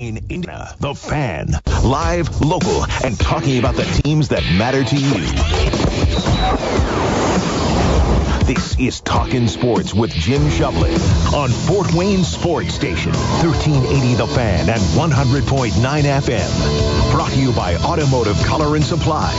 In Indiana, The Fan, live, local, and talking about the teams that matter to you. This is Talkin' Sports with Jim Shovlin on Fort Wayne Sports Station, 1380 The Fan and 100.9 FM. Brought to you by Automotive Color and Supply.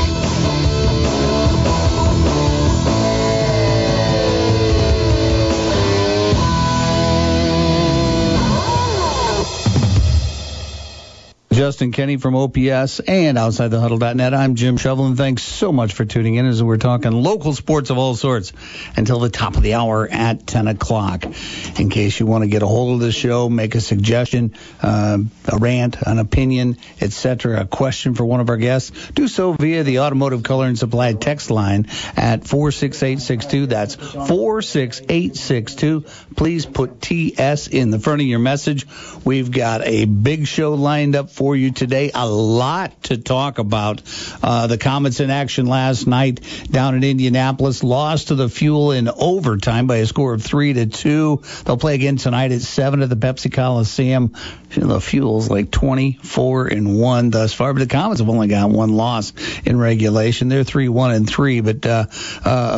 Justin Kenny from OPS and OutsideTheHuddle.net. I'm Jim Shovlin. Thanks so much for tuning in as we're talking local sports of all sorts until the top of the hour at 10 o'clock. In case you want to get a hold of the show, make a suggestion, a rant, an opinion, etc., a question for one of our guests, do so via the Automotive Color and Supply text line at 46862. That's 46862. Please put TS in the front of your message. We've got a big show lined up for you today. A lot to talk about. The Comets in action last night down in Indianapolis, lost to the Fuel in overtime by a score of 3-2. They'll play again tonight at 7 at the Pepsi Coliseum. The Fuel's like 24-1 thus far, but the Comets have only got one loss in regulation. They're 3-1-3, but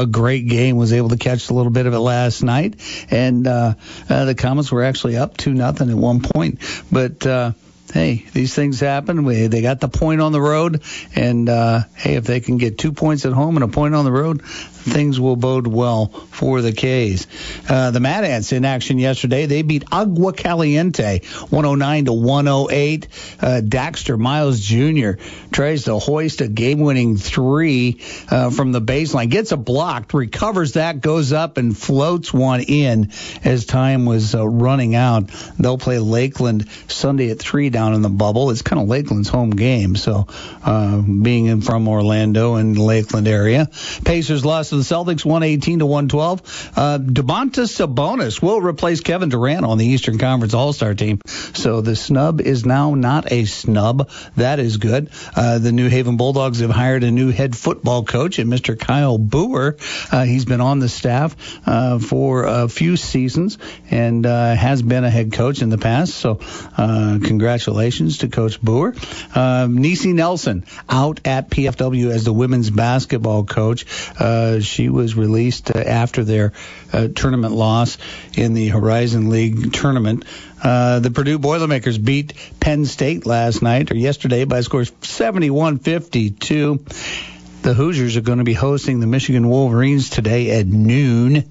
a great game. Was able to catch a little bit of it last night, and the Comets were actually up 2-0 at one point, but hey, these things happen. They got the point on the road, and hey, if they can get 2 points at home and a point on the road, things will bode well for the K's. The Mad Ants in action yesterday. They beat Agua Caliente 109-108. Daxter Miles Jr. tries to hoist a game-winning three from the baseline. Gets it blocked, recovers that, goes up, and floats one in as time was running out. They'll play Lakeland Sunday at 3 down in the bubble. It's kind of Lakeland's home game, so being from Orlando and the Lakeland area. Pacers lost the Celtics 118-112. Domantas Sabonis will replace Kevin Durant on the Eastern Conference All-Star team. So the snub is now not a snub. That is good. The New Haven Bulldogs have hired a new head football coach, and Mr. Kyle Boer. He's been on the staff for a few seasons and has been a head coach in the past. So congratulations to Coach Boer. Niecy Nelson out at PFW as the women's basketball coach. She was released after their tournament loss in the Horizon League tournament. The Purdue Boilermakers beat Penn State yesterday by a score of 71-52. The Hoosiers are going to be hosting the Michigan Wolverines today at noon.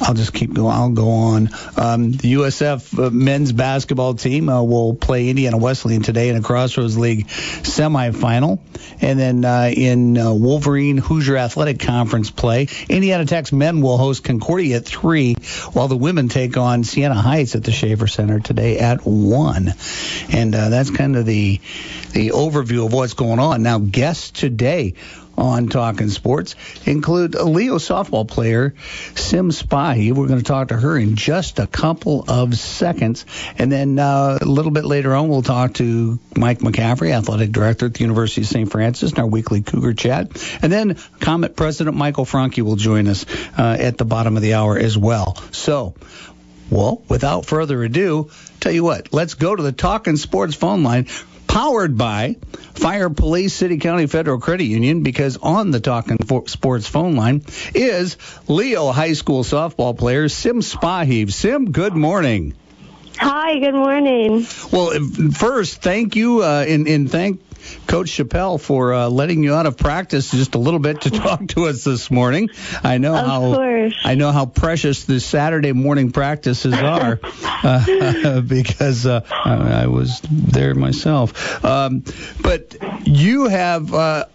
I'll just keep going. I'll go on. The USF men's basketball team will play Indiana Wesleyan today in a Crossroads League semifinal. And then in Wolverine Hoosier Athletic Conference play, Indiana Tech's men will host Concordia at 3, while the women take on Siena Heights at the Schaefer Center today at 1. And that's kind of the overview of what's going on. Now, guests today on Talkin' Sports include Leo softball player Sim Spahiev. We're going to talk to her in just a couple of seconds. And then a little bit later on, we'll talk to Mike McCaffrey, athletic director at the University of St. Francis, in our weekly Cougar Chat. And then Comet President Michael Franke will join us at the bottom of the hour as well. So, well, without further ado, tell you what, let's go to the Talkin' Sports phone line, powered by Fire Police City County Federal Credit Union, because on the Talkin' Sports phone line is Leo High School softball player Sim Spahiev. Sim, good morning. Hi, good morning. Well, first, thank you and thank Coach Chappelle for letting you out of practice just a little bit to talk to us this morning. I know how precious the Saturday morning practices are because I was there myself. But you have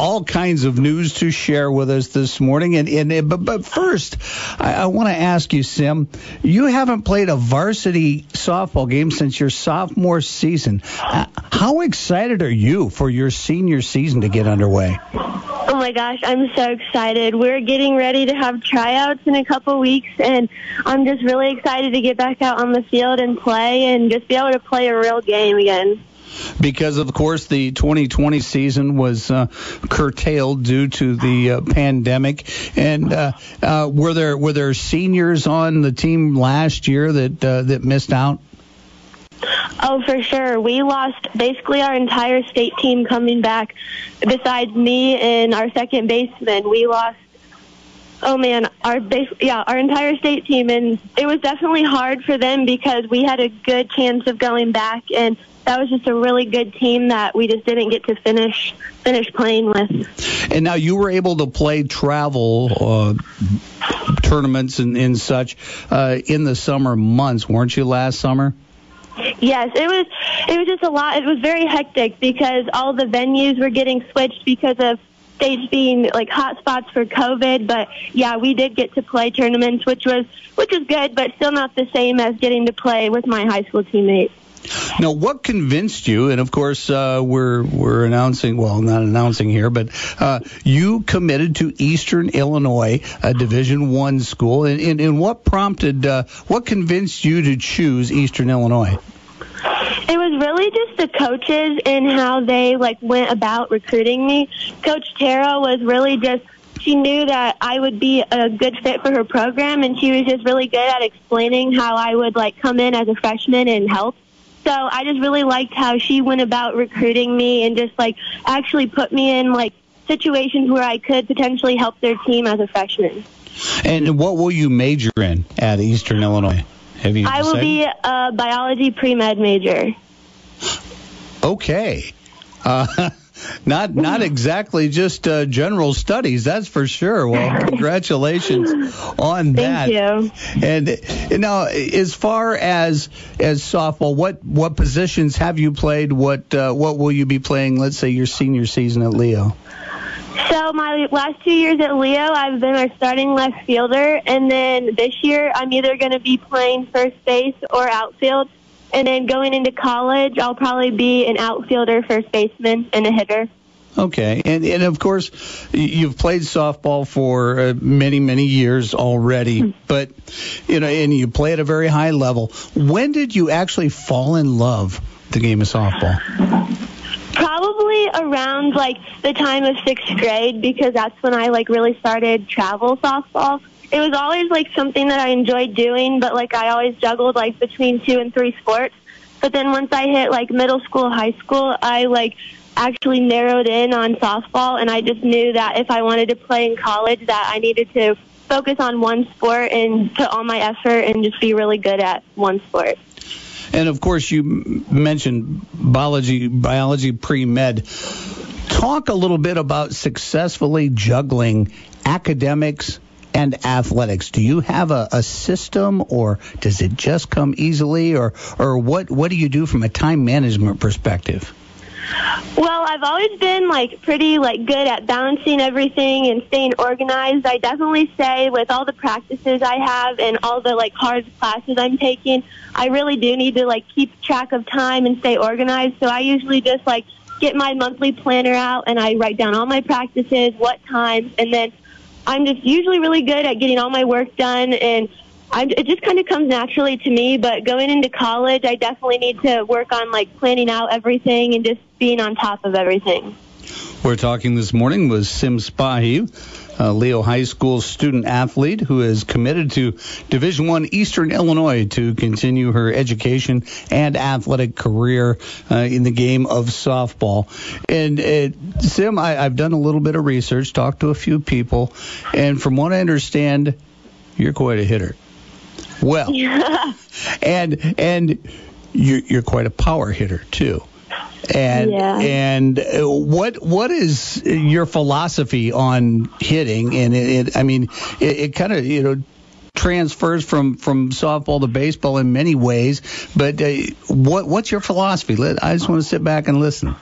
all kinds of news to share with us this morning. But first, I want to ask you, Sim, you haven't played a varsity softball game since your sophomore season. How excited are you for your senior season to get underway? Oh, my gosh, I'm so excited. We're getting ready to have tryouts in a couple weeks, and I'm just really excited to get back out on the field and play and just be able to play a real game again. Because, of course, the 2020 season was curtailed due to the pandemic. And were there seniors on the team last year that missed out? Oh, for sure. We lost basically our entire state team coming back. Besides me and our second baseman, we lost. Oh man, our entire state team, and it was definitely hard for them because we had a good chance of going back, and that was just a really good team that we just didn't get to finish playing with. And now you were able to play travel tournaments and such in the summer months, weren't you, last summer? Yes, it was just a lot. It was very hectic because all the venues were getting switched because of states being like hot spots for COVID, but yeah, we did get to play tournaments, which is good, but still not the same as getting to play with my high school teammates. Now, what convinced you? And of course, we're not announcing here, but you committed to Eastern Illinois, a Division I school. And what convinced you to choose Eastern Illinois? It was really just the coaches and how they went about recruiting me. Coach Tara was really just, she knew that I would be a good fit for her program, and she was just really good at explaining how I would come in as a freshman and help. So I just really liked how she went about recruiting me and just actually put me in situations where I could potentially help their team as a freshman. And what will you major in at Eastern Illinois? I will be a biology pre-med major. Okay. Not exactly just general studies, that's for sure. Well, congratulations on that. Thank you. And now, as far as softball, what positions have you played? What will you be playing, let's say, your senior season at Leo? So my last 2 years at Leo, I've been our starting left fielder, and then this year I'm either going to be playing first base or outfield, and then going into college I'll probably be an outfielder, first baseman, and a hitter. Okay, and of course you've played softball for many years already, but and you play at a very high level. When did you actually fall in love with the game of softball? Probably around the time of sixth grade, because that's when I really started travel softball. It was always something that I enjoyed doing, but I always juggled between 2 and 3 sports. But then once I hit middle school, high school, I actually narrowed in on softball, and I just knew that if I wanted to play in college, that I needed to focus on one sport and put all my effort and just be really good at one sport. And, of course, you mentioned biology pre-med. Talk a little bit about successfully juggling academics and athletics. Do you have a system, or does it just come easily, or what do you do from a time management perspective? Well, I've always been pretty good at balancing everything and staying organized. I definitely say with all the practices I have and all the hard classes I'm taking, I really do need to keep track of time and stay organized. So I usually just get my monthly planner out and I write down all my practices, what times, and then I'm just usually really good at getting all my work done, and it just kind of comes naturally to me. But going into college, I definitely need to work on planning out everything and just being on top of everything. We're talking this morning with Sim Spahiev, a Leo High School student-athlete who is committed to Division I Eastern Illinois to continue her education and athletic career in the game of softball. And, Sim, I've done a little bit of research, talked to a few people, and from what I understand, you're quite a hitter. Well, yeah. And you're quite a power hitter too. And yeah. And what is your philosophy on hitting? And it kind of transfers from softball to baseball in many ways. But what's your philosophy? I just want to sit back and listen.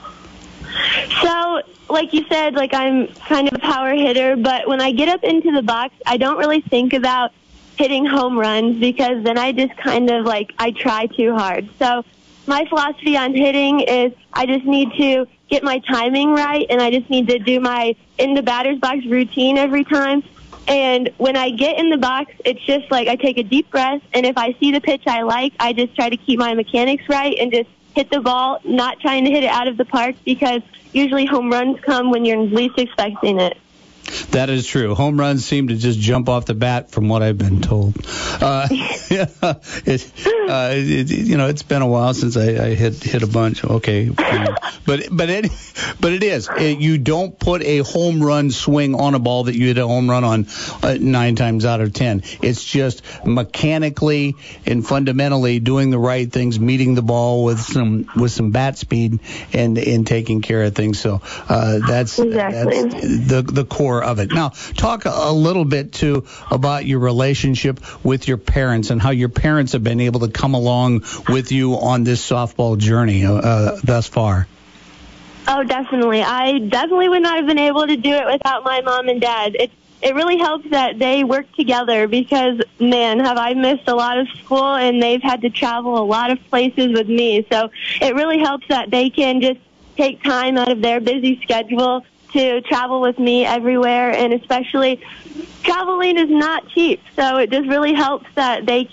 So, like you said, I'm kind of a power hitter, but when I get up into the box, I don't really think about hitting home runs, because then I just kind of I try too hard. So my philosophy on hitting is I just need to get my timing right, and I just need to do my in the batter's box routine every time. And when I get in the box, it's just I take a deep breath, and if I see the pitch I like, I just try to keep my mechanics right and just hit the ball, not trying to hit it out of the park, because usually home runs come when you're least expecting it. That is true. Home runs seem to just jump off the bat, from what I've been told. It's been a while since I hit a bunch. Okay, but it is, you don't put a home run swing on a ball that you hit a home run on 9 times out of 10. It's just mechanically and fundamentally doing the right things, meeting the ball with some bat speed and taking care of things. So that's the core of it. Now, talk a little bit too about your relationship with your parents and how your parents have been able to come along with you on this softball journey thus far. Oh, definitely. I definitely would not have been able to do it without my mom and dad. It really helps that they work together because, man, have I missed a lot of school, and they've had to travel a lot of places with me. So it really helps that they can just take time out of their busy schedule to travel with me everywhere, and especially traveling is not cheap, so it just really helps that they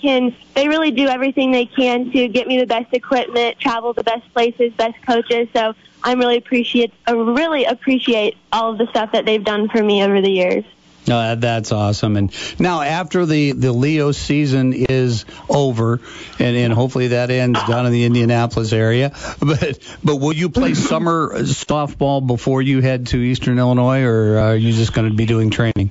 really do everything they can to get me the best equipment, travel the best places, best coaches, so I'm really appreciate all of the stuff that they've done for me over the years. That's awesome. And now after the Leo season is over, and hopefully that ends down in the Indianapolis area, but will you play summer softball before you head to Eastern Illinois, or are you just going to be doing training?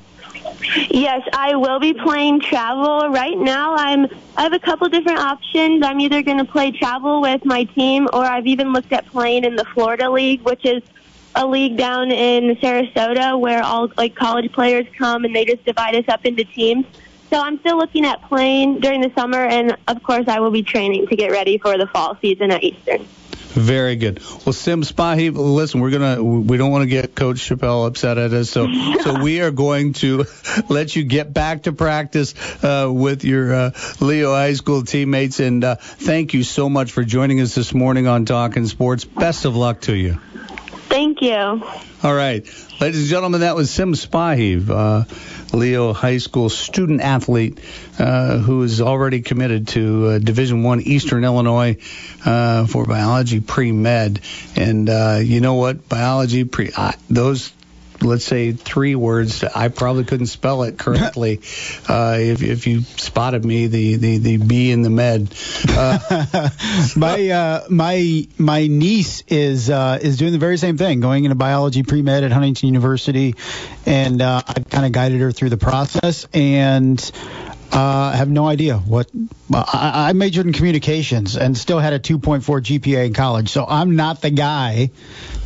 Yes, I will be playing travel. Right now I have a couple different options. I'm either going to play travel with my team, or I've even looked at playing in the Florida League, which is a league down in Sarasota where all college players come and they just divide us up into teams. So I'm still looking at playing during the summer, and of course I will be training to get ready for the fall season at Eastern. Very good. Well, Sim Spahiev, listen, we don't want to get Coach Chappelle upset at us, so we are going to let you get back to practice with your Leo High School teammates, and thank you so much for joining us this morning on Talkin' Sports. Best of luck to you. Thank you. All right. Ladies and gentlemen, that was Sim Spahiev, Leo High School student-athlete who is already committed to Division I Eastern Illinois for biology pre-med. And you know what? Biology those, let's say, 3 words, I probably couldn't spell it correctly if you spotted me, the B in the med. My niece is doing the very same thing, going into biology pre-med at Huntington University, and I kind of guided her through the process, and I have no idea what. I majored in communications and still had a 2.4 GPA in college, so I'm not the guy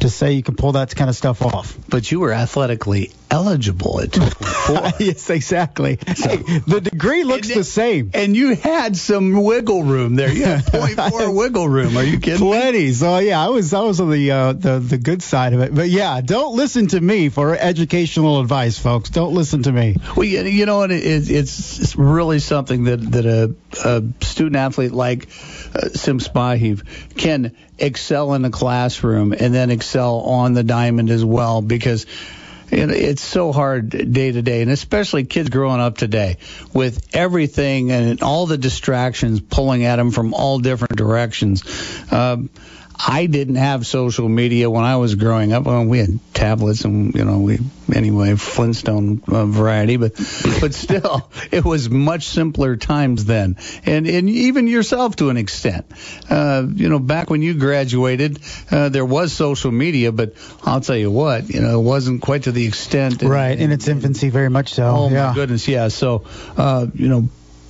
to say you can pull that kind of stuff off. But you were athletically eligible at 2.4. Yes, exactly. So, hey, the degree looks the same. And you had some wiggle room there. You had 0.4 wiggle room. Are you kidding? Plenty. So, yeah, I was on the good side of it. But, yeah, don't listen to me for educational advice, folks. Don't listen to me. Well, you know what? It's really something that a student-athlete like Sim Spahiev can excel in the classroom and then excel on the diamond as well, because it's so hard day to day, and especially kids growing up today with everything and all the distractions pulling at them from all different directions. I didn't have social media when I was growing up. Well, we had tablets and, Flintstone variety, but still, it was much simpler times then. And even yourself to an extent. Back when you graduated, there was social media, but I'll tell you what, it wasn't quite to the extent. Right, in its infancy, very much so. Oh, yeah. My goodness, yeah. So,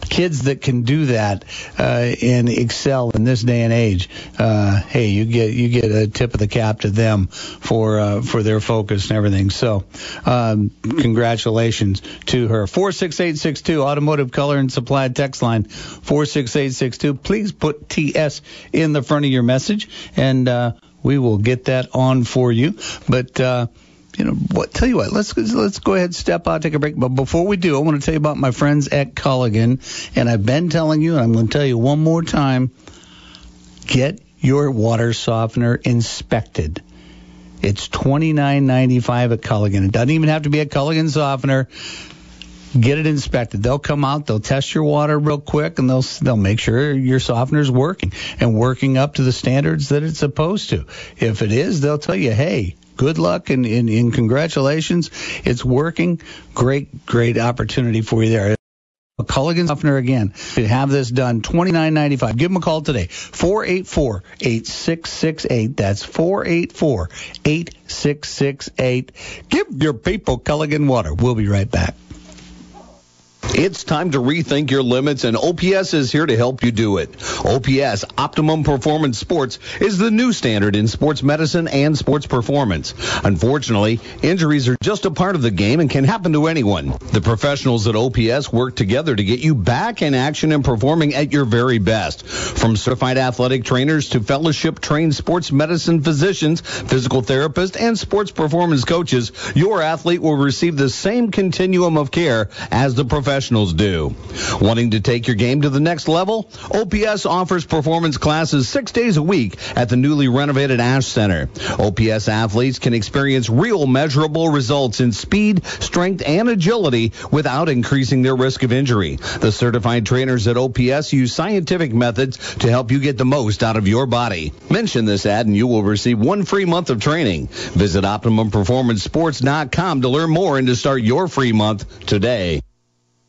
kids that can do that and excel in this day and age, hey, you get a tip of the cap to them for their focus and everything. So congratulations to her. 46862, Automotive Color and Supply text line, 46862. Please put TS in the front of your message, and we will get that on for you. But tell you what, let's go ahead and step out, take a break. But before we do, I want to tell you about my friends at Culligan. And I've been telling you, and I'm going to tell you one more time, get your water softener inspected. It's $29.95 at Culligan. It doesn't even have to be a Culligan softener. Get it inspected. They'll come out, they'll test your water real quick, and they'll make sure your softener's working and working up to the standards that it's supposed to. If it is, they'll tell you, hey, good luck and congratulations. It's working. Great opportunity for you there. Culligan softener again. To have this done, $29.95. Give them a call today. 484-8668. That's 484-8668. Give your people Culligan water. We'll be right back. It's time to rethink your limits, and OPS is here to help you do it. OPS, Optimum Performance Sports, is the new standard in sports medicine and sports performance. Unfortunately, injuries are just a part of the game and can happen to anyone. The professionals at OPS work together to get you back in action and performing at your very best. From certified athletic trainers to fellowship-trained sports medicine physicians, physical therapists, and sports performance coaches, your athlete will receive the same continuum of care as the professionals do. Wanting to take your game to the next level? OPS offers performance classes 6 days a week at the newly renovated Ash Center. OPS athletes can experience real measurable results in speed, strength, and agility without increasing their risk of injury. The certified trainers at OPS use scientific methods to help you get the most out of your body. Mention this ad and you will receive one free month of training. Visit OptimumPerformanceSports.com to learn more and to start your free month today.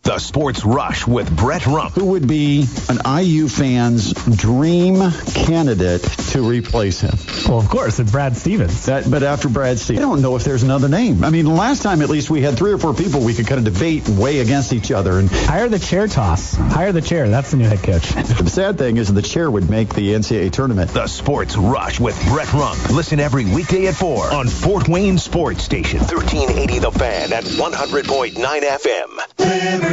The Sports Rush with Brett Runk. Who would be an IU fan's dream candidate to replace him? Well, of course, it's Brad Stevens. But after Brad Stevens, I don't know if there's another name. I mean, last time at least we had three or four people we could kind of debate and weigh against each other. And hire the chair toss. Hire the chair. That's the new head coach. The sad thing is the chair would make the NCAA tournament. The Sports Rush with Brett Runk. Listen every weekday at 4 on Fort Wayne Sports Station. 1380 The Fan at 100.9 FM.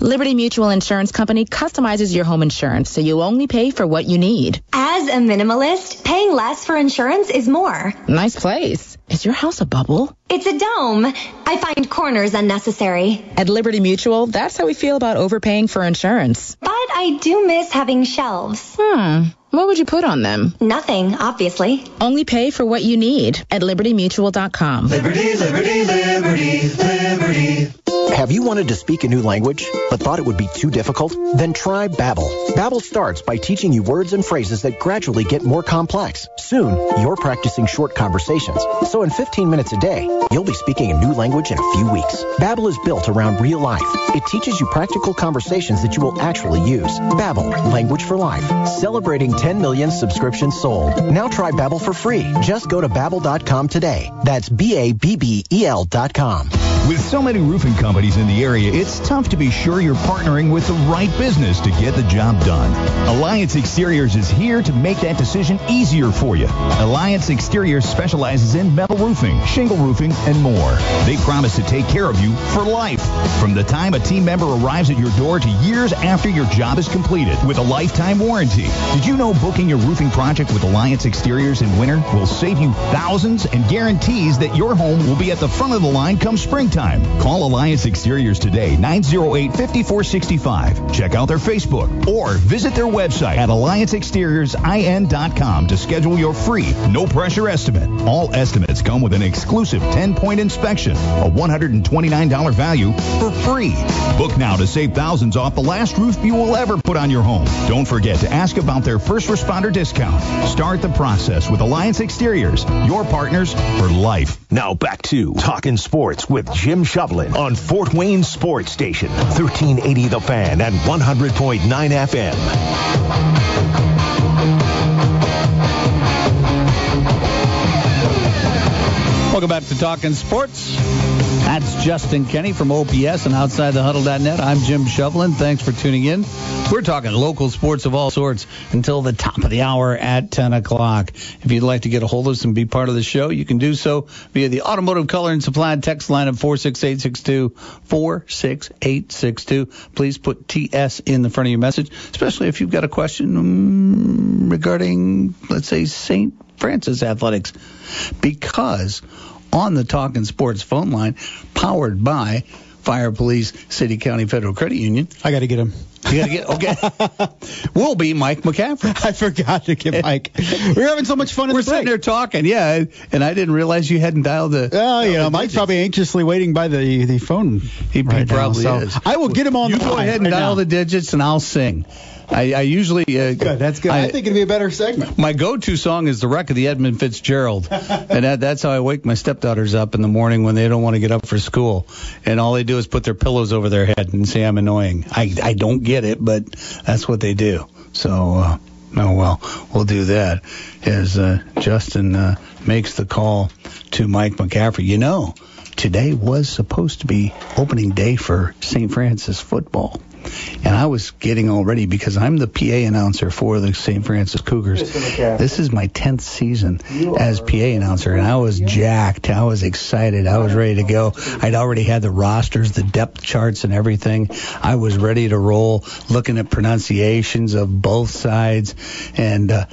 Liberty Mutual Insurance Company customizes your home insurance so you only pay for what you need. As a minimalist, paying less for insurance is more. Nice place. Is your house a bubble? It's a dome. I find corners unnecessary. At Liberty Mutual, that's how we feel about overpaying for insurance. But I do miss having shelves. What would you put on them? Nothing, obviously. Only pay for what you need at LibertyMutual.com. Liberty, liberty, liberty, liberty. Have you wanted to speak a new language but thought it would be too difficult? Then try Babbel. Babbel starts by teaching you words and phrases that gradually get more complex. Soon, you're practicing short conversations. So in 15 minutes a day, you'll be speaking a new language in a few weeks. Babbel is built around real life. It teaches you practical conversations that you will actually use. Babbel, language for life. Celebrating 10 million subscriptions sold. Now try Babbel for free. Just go to Babbel.com today. That's Babbel.com. With so many roofing companies in the area, it's tough to be sure you're partnering with the right business to get the job done. Alliance Exteriors is here to make that decision easier for you. Alliance Exteriors specializes in metal roofing, shingle roofing, and more. They promise to take care of you for life. From the time a team member arrives at your door to years after your job is completed with a lifetime warranty. Did you know booking your roofing project with Alliance Exteriors in winter will save you thousands and guarantees that your home will be at the front of the line come spring? Time. Call Alliance Exteriors today, 908-5465. Check out their Facebook or visit their website at allianceexteriorsIN.com to schedule your free, no-pressure estimate. All estimates come with an exclusive 10-point inspection, a $129 value for free. Book now to save thousands off the last roof you will ever put on your home. Don't forget to ask about their first responder discount. Start the process with Alliance Exteriors, your partners for life. Now back to Talkin' Sports with Jim Shovlin on Fort Wayne Sports Station, 1380 The Fan and 100.9 FM. Welcome back to Talkin' Sports. That's Justin Kenny from OPS and OutsideTheHuddle.net. I'm Jim Shovlin. Thanks for tuning in. We're talking local sports of all sorts until the top of the hour at 10 o'clock. If you'd like to get a hold of us and be part of the show, you can do so via the Automotive Color and Supply text line of 46862. 46862. Please put TS in the front of your message, especially if you've got a question regarding, let's say, St. Francis athletics, because on the Talkin' Sports phone line, powered by Fire Police City County Federal Credit Union. I got to get him. You gotta get, okay. We'll be Mike McCaffrey. I forgot to get Mike. We're having so much fun. We're sitting there talking, yeah, and I didn't realize you hadn't dialed the. Oh, you know, Mike's probably anxiously waiting by the phone. He probably is. I will get him on the phone. You go ahead and dial the digits, and I'll sing. I usually. Good, that's good. I think it'd be a better segment. My go-to song is "The Wreck of the Edmund Fitzgerald," and that's how I wake my stepdaughters up in the morning when they don't want to get up for school, and all they do is put their pillows over their head and say I'm annoying. I don't get it, but that's what they do. So, we'll do that as Justin makes the call to Mike McCaffrey. You know, today was supposed to be opening day for St. Francis football. And I was getting all ready because I'm the PA announcer for the St. Francis Cougars. This is my 10th season as PA announcer, and I was jacked. I was excited. I was ready to go. I'd already had the rosters, the depth charts, and everything. I was ready to roll, looking at pronunciations of both sides, and had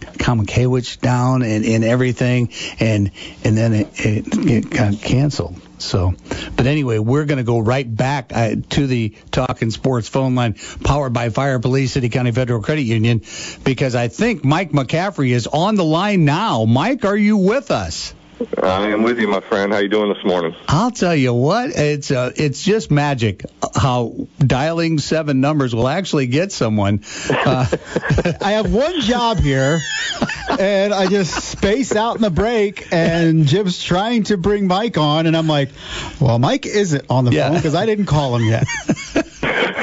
Kamakewicz down and everything, and then it got canceled. So, but anyway, we're going to go right back to the Talkin' Sports phone line powered by Fire Police City County Federal Credit Union, because I think Mike McCaffrey is on the line now. Mike, are you with us? I am with you, my friend. How you doing this morning? I'll tell you what, it's just magic how dialing seven numbers will actually get someone. I have one job here, and I just space out in the break, and Jim's trying to bring Mike on, and I'm like, well, Mike isn't on the phone because I didn't call him yet.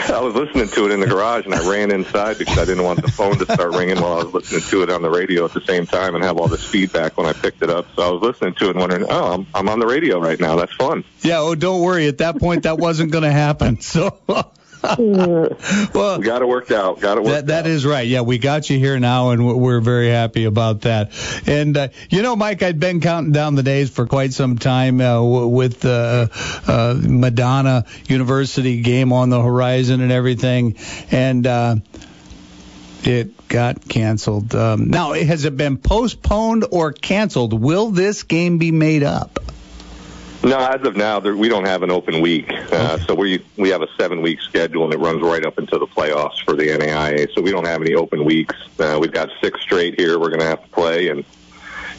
I was listening to it in the garage, and I ran inside because I didn't want the phone to start ringing while I was listening to it on the radio at the same time and have all this feedback when I picked it up. So I was listening to it and wondering, oh, I'm on the radio right now. That's fun. Yeah, oh, don't worry. At that point, that wasn't going to happen. So... Well, got it worked out. That is right. Yeah, we got you here now, and we're very happy about that. And Mike, I'd been counting down the days for quite some time with the Madonna University game on the horizon and everything, and it got canceled. Now, has it been postponed or canceled? Will this game be made up? No, as of now, we don't have an open week, so we have a 7-week schedule, and it runs right up into the playoffs for the NAIA, so we don't have any open weeks. We've got 6 straight here we're going to have to play, and,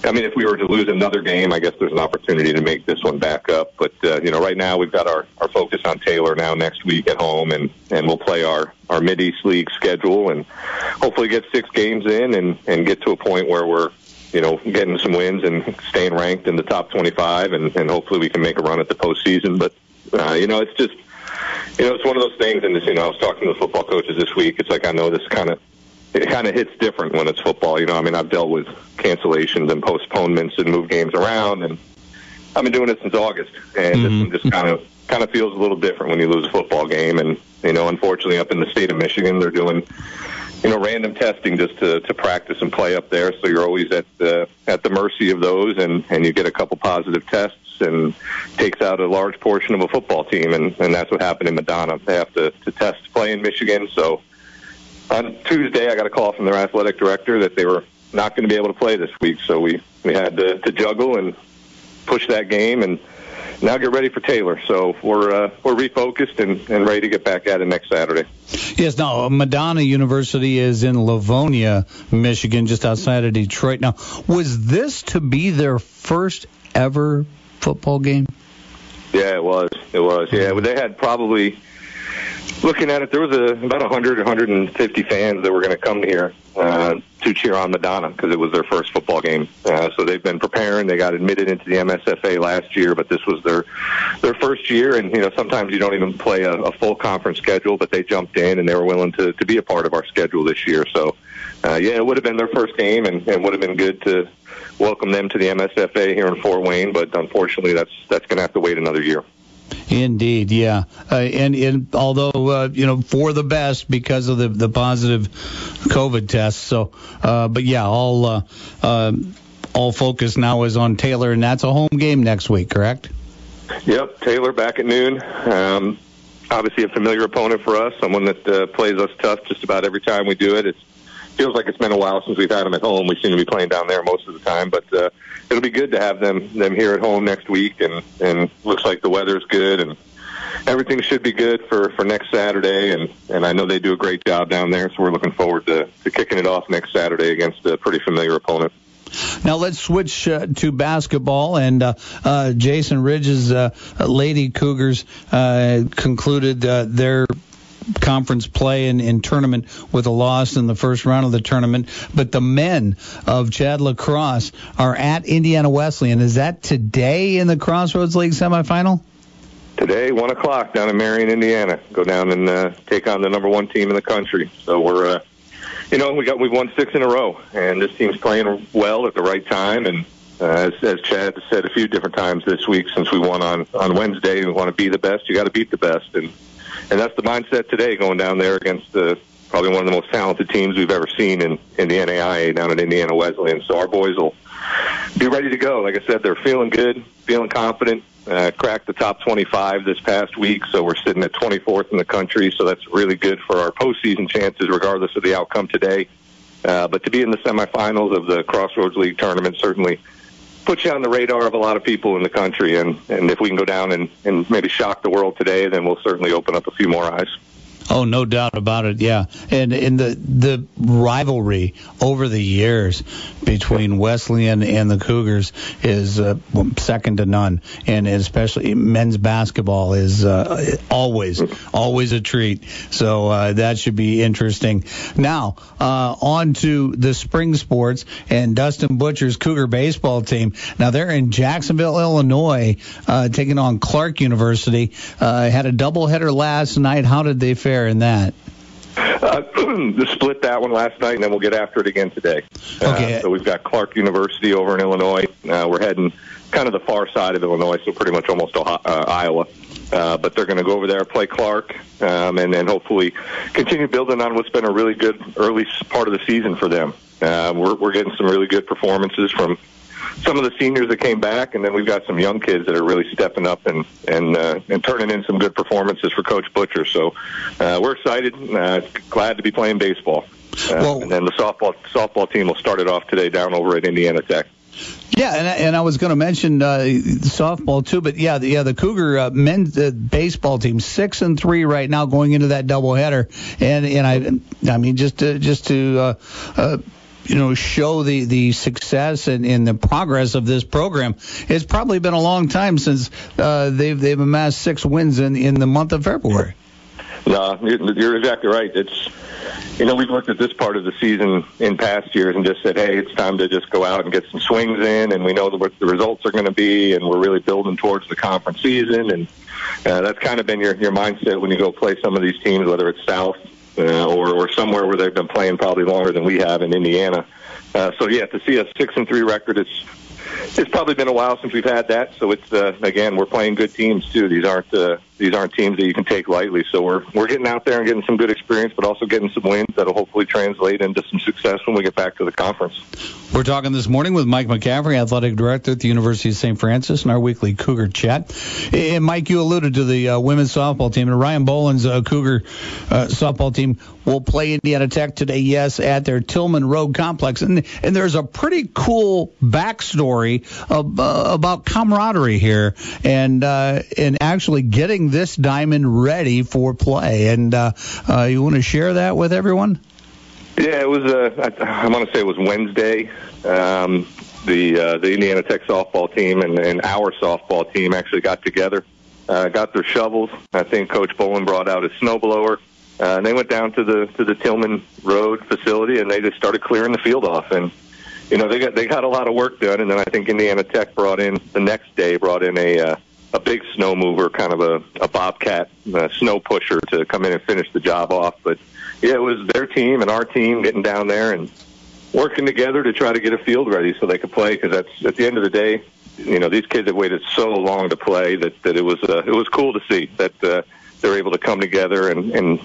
I mean, if we were to lose another game, I guess there's an opportunity to make this one back up, but, right now we've got our focus on Taylor now next week at home, and we'll play our Mid-East League schedule and hopefully get 6 games in and get to a point where we're, getting some wins and staying ranked in the top 25, and hopefully we can make a run at the postseason. But, it's just, it's one of those things. And, I was talking to the football coaches this week. It's like I know this it kind of hits different when it's football. You know, I mean, I've dealt with cancellations and postponements and move games around. And I've been doing it since August. And this just kind of feels a little different when you lose a football game. And, unfortunately up in the state of Michigan, they're doing – random testing just to practice and play up there. So you're always at the mercy of those, and you get a couple positive tests and takes out a large portion of a football team. And that's what happened in Madonna. They have to test to play in Michigan. So on Tuesday, I got a call from their athletic director that they were not going to be able to play this week. So we had to juggle and push that game and now get ready for Taylor. So we're refocused and ready to get back at it next Saturday. Yes, now Madonna University is in Livonia, Michigan, just outside of Detroit. Now, was this to be their first ever football game? Yeah, it was. Yeah, they had probably, looking at it, there was about 100, 150 fans that were going to come here to cheer on Madonna because it was their first football game. So they've been preparing. They got admitted into the MSFA last year, but this was their first year. And, sometimes you don't even play a full conference schedule, but they jumped in and they were willing to be a part of our schedule this year. So, it would have been their first game and would have been good to welcome them to the MSFA here in Fort Wayne. But unfortunately, that's going to have to wait another year. Indeed, yeah. And although, for the best because of the positive COVID tests. So, but yeah, all focus now is on Taylor, and that's a home game next week, correct? Yep, Taylor back at noon. Obviously a familiar opponent for us, someone that plays us tough just about every time we do it. It feels like it's been a while since we've had them at home. We seem to be playing down there most of the time, but it'll be good to have them here at home next week, and looks like the weather's good, and everything should be good for next Saturday, and I know they do a great job down there, so we're looking forward to kicking it off next Saturday against a pretty familiar opponent. Now let's switch to basketball, and Jason Ridge's Lady Cougars concluded their conference play in tournament with a loss in the first round of the tournament. But the men of Chad Lacrosse are at Indiana Wesleyan. Is that today in the Crossroads League semifinal? Today, 1 o'clock down in Marion, Indiana. Go down and take on the number one team in the country. So we're... we've won 6 in a row, and this team's playing well at the right time. And as Chad said a few different times this week, since we won on Wednesday, we want to be the best. You got to beat the best, and that's the mindset today, going down there against probably one of the most talented teams we've ever seen in the NAIA down at Indiana Wesleyan. So our boys will be ready to go. Like I said, they're feeling good, feeling confident. Cracked the top 25 this past week, so we're sitting at 24th in the country, so that's really good for our postseason chances regardless of the outcome today. But to be in the semifinals of the Crossroads League tournament certainly puts you on the radar of a lot of people in the country, and if we can go down and maybe shock the world today, then we'll certainly open up a few more eyes. Oh, no doubt about it, yeah. And the rivalry over the years between Wesleyan and the Cougars is second to none. And especially men's basketball is always a treat. So that should be interesting. Now, on to the spring sports and Dustin Butcher's Cougar baseball team. Now, they're in Jacksonville, Illinois, taking on Clark University. Had a doubleheader last night. How did they fare in that? Split that one last night, and then we'll get after it again today. Okay. So we've got Clark University over in Illinois. We're heading kind of the far side of Illinois, so pretty much almost Iowa. But they're going to go over there, play Clark, and then hopefully continue building on what's been a really good early part of the season for them. We're getting some really good performances from some of the seniors that came back, and then we've got some young kids that are really stepping up and turning in some good performances for Coach Butcher. So we're excited, glad to be playing baseball. And then the softball team will start it off today down over at Indiana Tech. Yeah, and I was going to mention softball too, but the Cougar men's baseball team 6-3 right now going into that doubleheader, and I mean just to show the success and the progress of this program. It's probably been a long time since they've amassed 6 wins in the month of February. No, you're exactly right. It's we've looked at this part of the season in past years and just said, hey, it's time to just go out and get some swings in, and we know what the results are going to be, and we're really building towards the conference season, and that's kind of been your mindset when you go play some of these teams, whether it's South or somewhere where they've been playing probably longer than we have in Indiana. To see a 6-3 record, it's probably been a while since we've had that. So it's again, we're playing good teams too. These aren't teams that you can take lightly. So we're getting out there and getting some good experience, but also getting some wins that'll hopefully translate into some success when we get back to the conference. We're talking this morning with Mike McCaffrey, athletic director at the University of St. Francis, in our weekly Cougar Chat. And Mike, you alluded to the women's softball team, and Ryan Boland's Cougar softball team will play Indiana Tech today, yes, at their Tillman Road complex. And there's a pretty cool backstory about camaraderie here and actually getting this diamond ready for play. And you want to share that with everyone? Yeah, it was. I want to say it was Wednesday. The Indiana Tech softball team and our softball team actually got together, got their shovels. I think Coach Bolin brought out his snowblower. And they went down to the Tillman Road facility, and they just started clearing the field off. And they got a lot of work done. And then I think Indiana Tech brought in a big snow mover, kind of a bobcat snow pusher to come in and finish the job off. But yeah, it was their team and our team getting down there and working together to try to get a field ready so they could play. Because that's at the end of the day, these kids have waited so long to play that it was cool to see that. They're able to come together and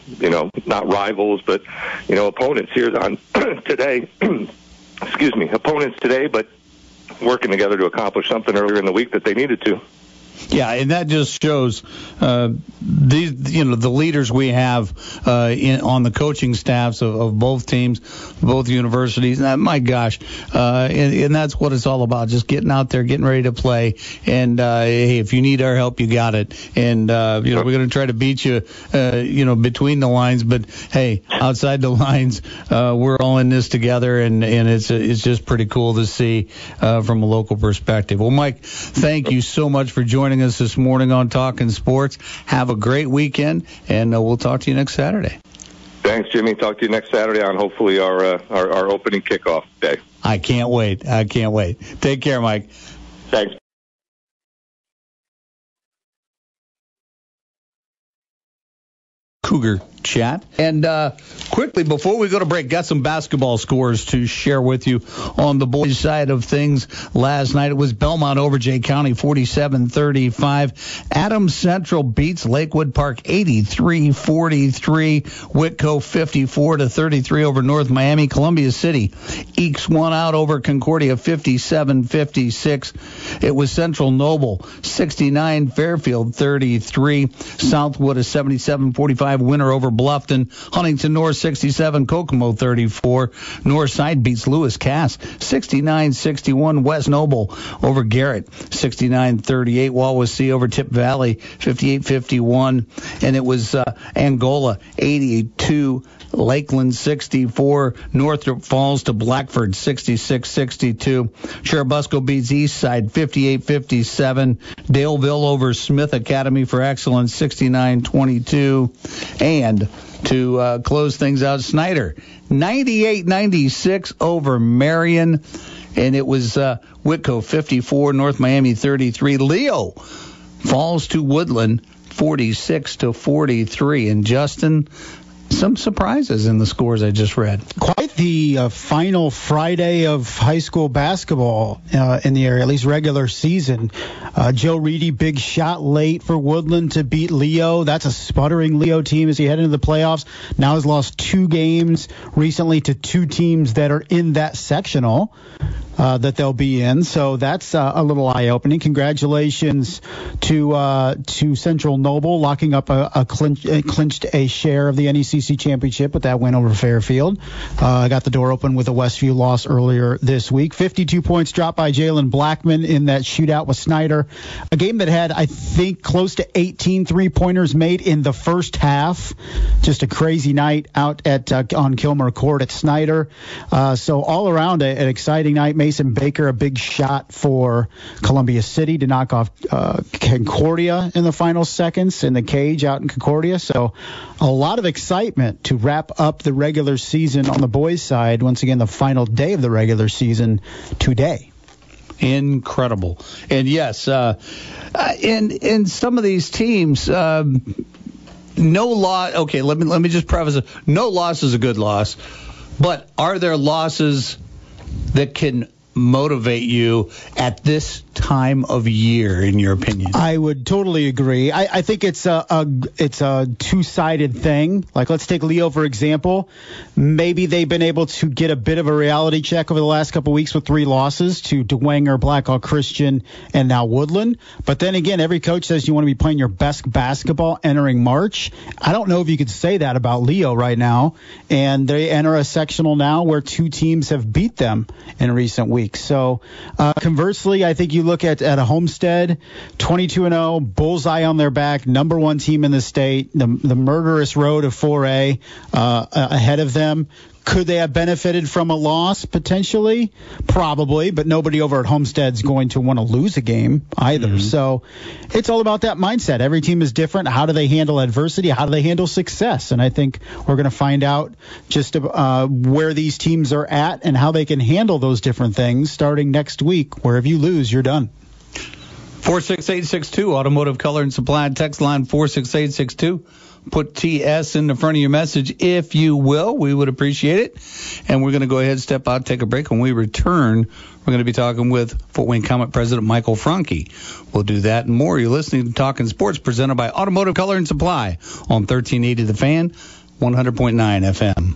not rivals, but, opponents here on today, opponents today, but working together to accomplish something earlier in the week that they needed to. Yeah, and that just shows the leaders we have on the coaching staffs of both teams, both universities. My gosh, and that's what it's all about, just getting out there, getting ready to play. And hey, if you need our help, you got it. And we're going to try to beat you, between the lines. But hey, outside the lines, we're all in this together, and it's just pretty cool to see from a local perspective. Well, Mike, thank you so much for joining us this morning on Talkin' Sports. Have a great weekend, and we'll talk to you next Saturday. Thanks, Jimmy. Talk to you next Saturday on hopefully our opening kickoff day. I can't wait. Take care, Mike. Thanks. Cougar Chat. And quickly, before we go to break, got some basketball scores to share with you. On the boys' side of things, last night it was Belmont over Jay County, 47-35. Adams Central beats Lakewood Park, 83-43. Whitco, 54-33 over North Miami. Columbia City ekes one out over Concordia, 57-56. It was Central Noble, 69. Fairfield, 33. Southwood, a 77-45. Winner over Bluffton. Huntington North 67, Kokomo 34. North Side beats Lewis Cass 69-61. West Noble over Garrett 69-38. Wawasee over Tip Valley 58-51. And it was Angola 82. Lakeland 64, Northrop Falls to Blackford 66-62. Churubusco beats Eastside 58-57. Daleville over Smith Academy for Excellence 69-22. And to close things out, Snyder 98-96 over Marion. And it was Whitco 54, North Miami 33. Leo falls to Woodland 46-43. And Justin, some surprises in the scores I just read. Quite the final Friday of high school basketball in the area, at least regular season. Joe Reedy, big shot late for Woodland to beat Leo. That's a sputtering Leo team as he head into the playoffs. Now has lost two games recently to two teams that are in that sectional that they'll be in. So that's a little eye-opening. Congratulations to Central Noble, locking up clinched a share of the NECC championship with that win over Fairfield. Got the door open with a Westview loss earlier this week. 52 points dropped by Jalen Blackman in that shootout with Snyder. A game that had, I think, close to 18 three-pointers made in the first half. Just a crazy night out at on Kilmer Court at Snyder. So all around, an exciting night. Mason Baker, a big shot for Columbia City to knock off Concordia in the final seconds in the cage out in Concordia. So a lot of excitement to wrap up the regular season on the boys' side. Once again, the final day of the regular season today. Incredible. And yes, and some of these teams, no loss. Okay, let me just preface it. No loss is a good loss, but are there losses that can motivate you at this time of year, in your opinion? I would totally agree. I think it's a two-sided thing. Like, let's take Leo, for example. Maybe they've been able to get a bit of a reality check over the last couple of weeks with three losses to Dwanger, Blackhawk Christian, and now Woodland. But then again, every coach says you want to be playing your best basketball entering March. I don't know if you could say that about Leo right now. And they enter a sectional now where two teams have beat them in recent weeks. So, conversely, I think you look at a Homestead, 22-0, bullseye on their back, number one team in the state, the murderous road of 4A ahead of them. Could they have benefited from a loss potentially? Probably, but nobody over at Homestead's going to want to lose a game either. Mm-hmm. So it's all about that mindset. Every team is different. How do they handle adversity? How do they handle success? And I think we're going to find out just where these teams are at and how they can handle those different things starting next week, where if you lose, you're done. 46862, Automotive Color and Supply, text line 46862. Put TS in the front of your message, if you will. We would appreciate it. And we're going to go ahead, step out, take a break. When we return, we're going to be talking with Fort Wayne Comet President Michael Franke. We'll do that and more. You're listening to Talkin' Sports, presented by Automotive Color and Supply on 1380 The Fan, 100.9 FM.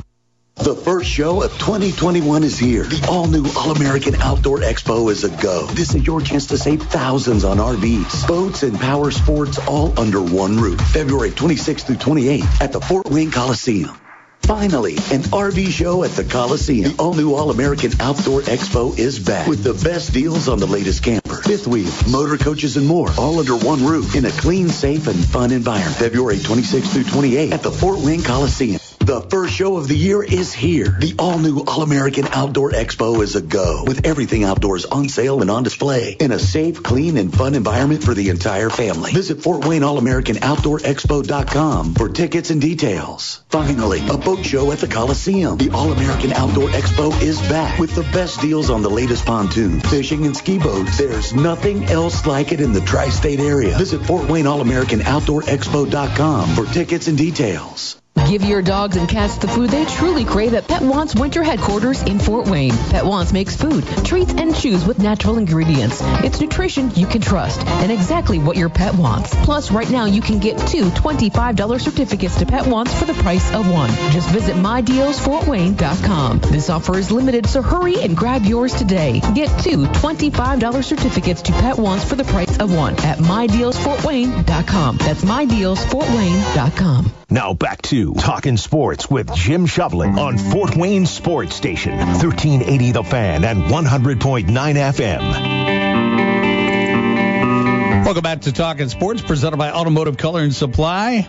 The first show of 2021 is here. The all-new All-American Outdoor Expo is a go. This is your chance to save thousands on RVs, boats, and power sports all under one roof. February 26th through 28th at the Fort Wayne Coliseum. Finally, an RV show at the Coliseum. The all-new All-American Outdoor Expo is back with the best deals on the latest camper, fifth wheel, motor coaches, and more, all under one roof in a clean, safe, and fun environment. February 26th through 28th at the Fort Wayne Coliseum. The first show of the year is here. The all-new All-American Outdoor Expo is a go, with everything outdoors on sale and on display in a safe, clean, and fun environment for the entire family. Visit Fort Wayne AllAmericanOutdoorExpo.com for tickets and details. Finally, a boat show at the Coliseum. The All-American Outdoor Expo is back with the best deals on the latest pontoon, fishing, and ski boats. There's nothing else like it in the tri-state area. Visit Fort Wayne AllAmericanOutdoorExpo.com for tickets and details. Give your dogs and cats the food they truly crave at Pet Wants Winter Headquarters in Fort Wayne. Pet Wants makes food, treats, and chews with natural ingredients. It's nutrition you can trust and exactly what your pet wants. Plus, right now, you can get two $25 certificates to Pet Wants for the price of one. Just visit MyDealsFortWayne.com. This offer is limited, so hurry and grab yours today. Get two $25 certificates to Pet Wants for the price of one at MyDealsFortWayne.com. That's MyDealsFortWayne.com. Now back to Talkin' Sports with Jim Shovlin on Fort Wayne Sports Station, 1380 The Fan and 100.9 FM. Welcome back to Talkin' Sports, presented by Automotive Color and Supply.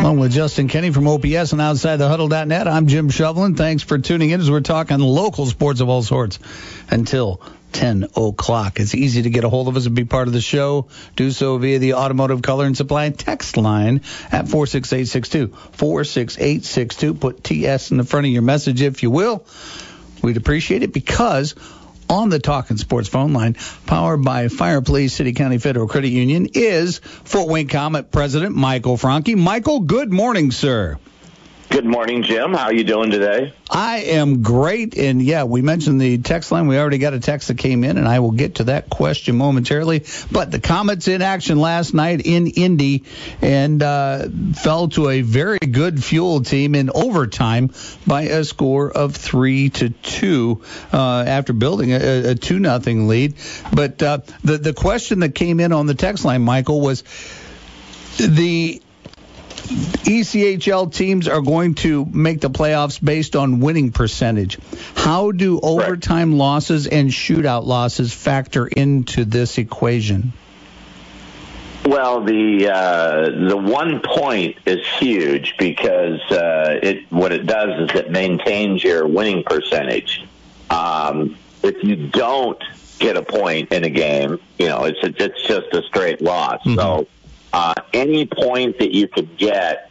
Along with Justin Kenny from OPS and OutsideTheHuddle.net, I'm Jim Shovlin. Thanks for tuning in as we're talking local sports of all sorts until 10 o'clock. It's easy to get a hold of us and be part of the show. Do so via the Automotive Color and Supply text line at 46862. 46862. Put TS in the front of your message if you will. We'd appreciate it because on the Talkin' Sports phone line, powered by Fire Police City County Federal Credit Union, is Fort Wayne Comet President Michael Franke. Michael, good morning, sir. Good morning, Jim. How are you doing today? I am great. And, yeah, we mentioned the text line. We already got a text that came in, and I will get to that question momentarily. But the Comets in action last night in Indy and fell to a very good Fuel team in overtime by a score of 3-2 after building a 2-0 lead. But the question that came in on the text line, Michael, was the ECHL teams are going to make the playoffs based on winning percentage. How do overtime losses and shootout losses factor into this equation? Well, the 1 point is huge because what it does is it maintains your winning percentage. If you don't get a point in a game, you know, it's just a straight loss. Mm-hmm. So any point that you could get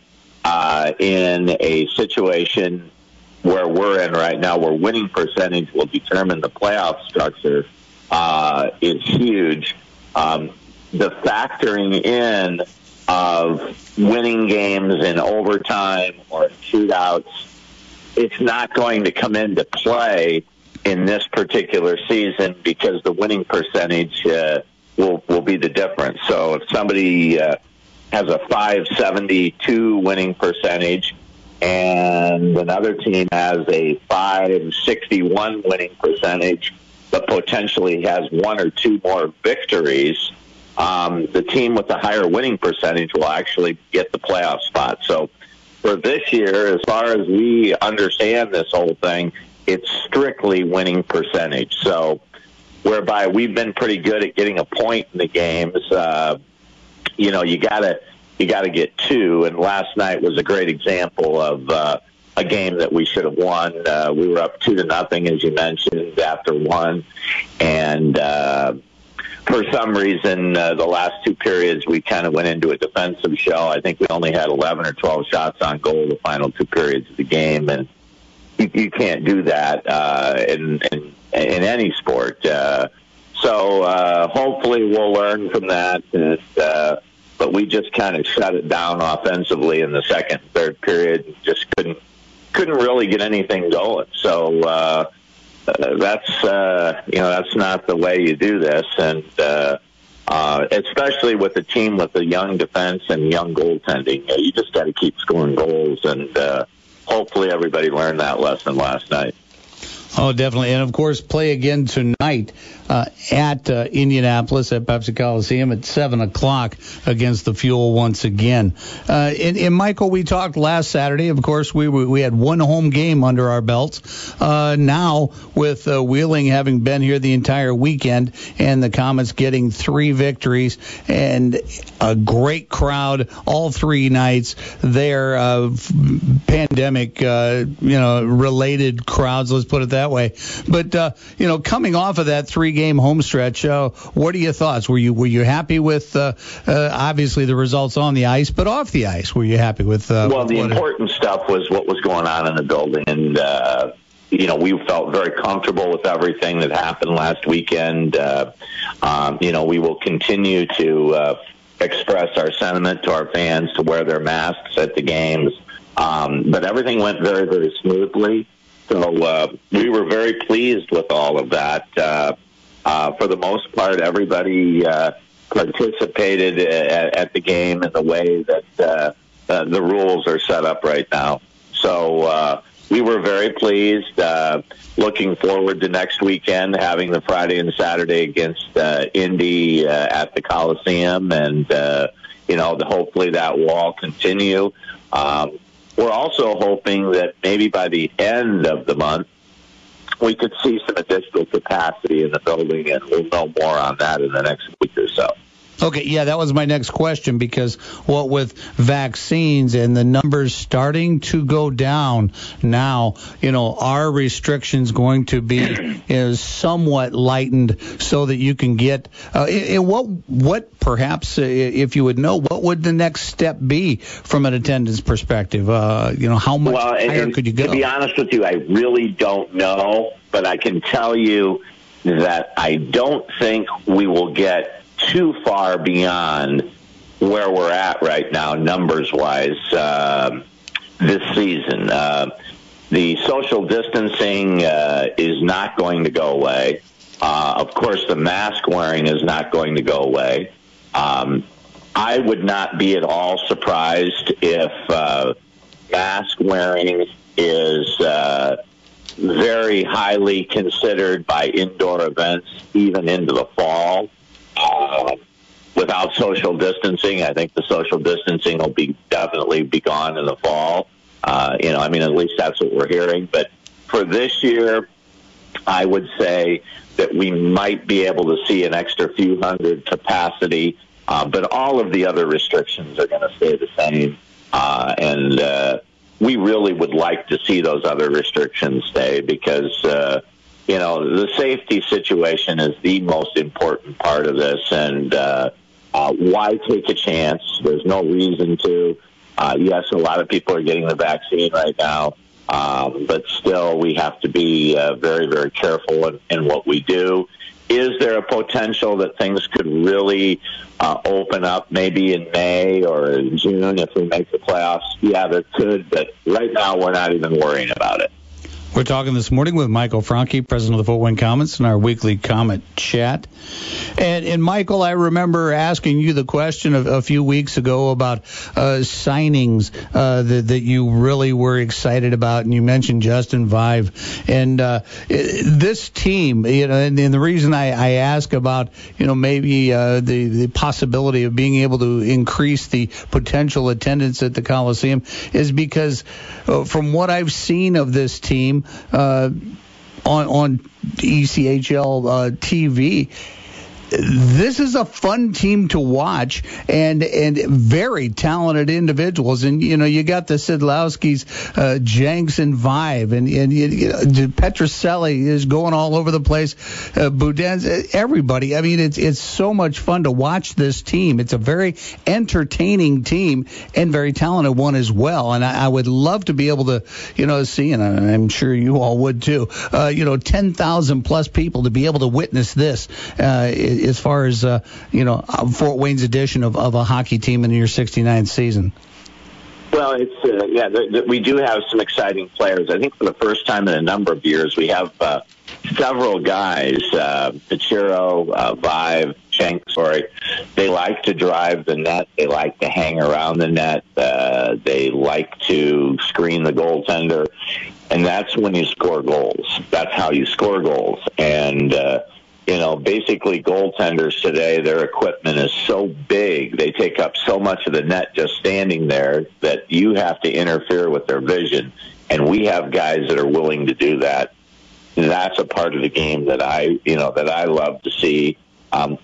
in a situation where we're in right now, where winning percentage will determine the playoff structure, is huge. The factoring in of winning games in overtime or shootouts, it's not going to come into play in this particular season because the winning percentage will be the difference. So if somebody has a 572 winning percentage and another team has a 561 winning percentage but potentially has one or two more victories, the team with the higher winning percentage will actually get the playoff spot. So for this year, as far as we understand this whole thing, it's strictly winning percentage. So whereby we've been pretty good at getting a point in the games, you gotta get two. And last night was a great example of a game that we should have won. We were up 2-0, as you mentioned, after one. And for some reason, the last two periods, we kind of went into a defensive shell. I think we only had 11 or 12 shots on goal the final two periods of the game. And you can't do that in any sport. So hopefully we'll learn from that. But we just kind of shut it down offensively in the second, third period. Just couldn't really get anything going. So that's not the way you do this, and especially with a team with a young defense and young goaltending, you just got to keep scoring goals. And hopefully, everybody learned that lesson last night. Oh, definitely. And, of course, play again tonight at Indianapolis at Pepsi Coliseum at 7 o'clock against the Fuel once again. And, Michael, we talked last Saturday. Of course, we had one home game under our belts. Now, with Wheeling having been here the entire weekend and the Comets getting 3 victories and a great crowd all 3 nights there, pandemic, related crowds, let's put it that way. But coming off of that 3-game home stretch, what are your thoughts? Were you happy with obviously the results on the ice, but off the ice, were you happy with? Stuff was what was going on in the building, and we felt very comfortable with everything that happened last weekend. We will continue to express our sentiment to our fans to wear their masks at the games, but everything went very, very smoothly. So we were very pleased with all of that. For the most part, everybody participated at the game in the way that the rules are set up right now. So we were very pleased, looking forward to next weekend, having the Friday and Saturday against Indy at the Coliseum. And, hopefully that will all continue. We're also hoping that maybe by the end of the month, we could see some additional capacity in the building, and we'll know more on that in the next week or so. Okay, yeah, that was my next question, because with vaccines and the numbers starting to go down now, are restrictions going to be somewhat lightened so that you can get perhaps, if you would know, what would the next step be from an attendance perspective? How much higher could you go? To be honest with you, I really don't know, but I can tell you that I don't think we will get too far beyond where we're at right now, numbers-wise, this season. The social distancing is not going to go away. Of course, the mask wearing is not going to go away. I would not be at all surprised if mask wearing is very highly considered by indoor events, even into the fall. Without social distancing, I think the social distancing will definitely be gone in the fall. At least that's what we're hearing. But for this year, I would say that we might be able to see an extra few hundred capacity, but all of the other restrictions are going to stay the same. And we really would like to see those other restrictions stay, because the safety situation is the most important part of this, and why take a chance? There's no reason to. Yes, a lot of people are getting the vaccine right now, but still we have to be very, very careful in what we do. Is there a potential that things could really open up maybe in May or in June if we make the playoffs? Yeah, there could, but right now we're not even worrying about it. We're talking this morning with Michael Franke, president of the Fort Wayne Comets, in our weekly Comet Chat. And Michael, I remember asking you the question a few weeks ago about signings that you really were excited about, and you mentioned Justin Vive. And this team, you know, and the reason I ask about, you know, maybe the possibility of being able to increase the potential attendance at the Coliseum is because from what I've seen of this team, on ECHL TV, this is a fun team to watch, and very talented individuals. And, you know, you got the Sidlowskis, Jenks, and Vive, and you know, Petroselli is going all over the place. Boudin's, everybody. I mean, it's so much fun to watch this team. It's a very entertaining team and very talented one as well. And I would love to be able to, you know, see, and I'm sure you all would too, you know, 10,000 plus people to be able to witness this. As far as, you know, Fort Wayne's edition of a hockey team in your 69th season? Well, it's we do have some exciting players. I think for the first time in a number of years, we have several guys, Pichiro, Vive, Jenks. They like to drive the net. They like to hang around the net. They like to screen the goaltender. And that's when you score goals. That's how you score goals. And, you know, basically goaltenders today, their equipment is so big, they take up so much of the net just standing there that you have to interfere with their vision. And we have guys that are willing to do that. And that's a part of the game that I love to see.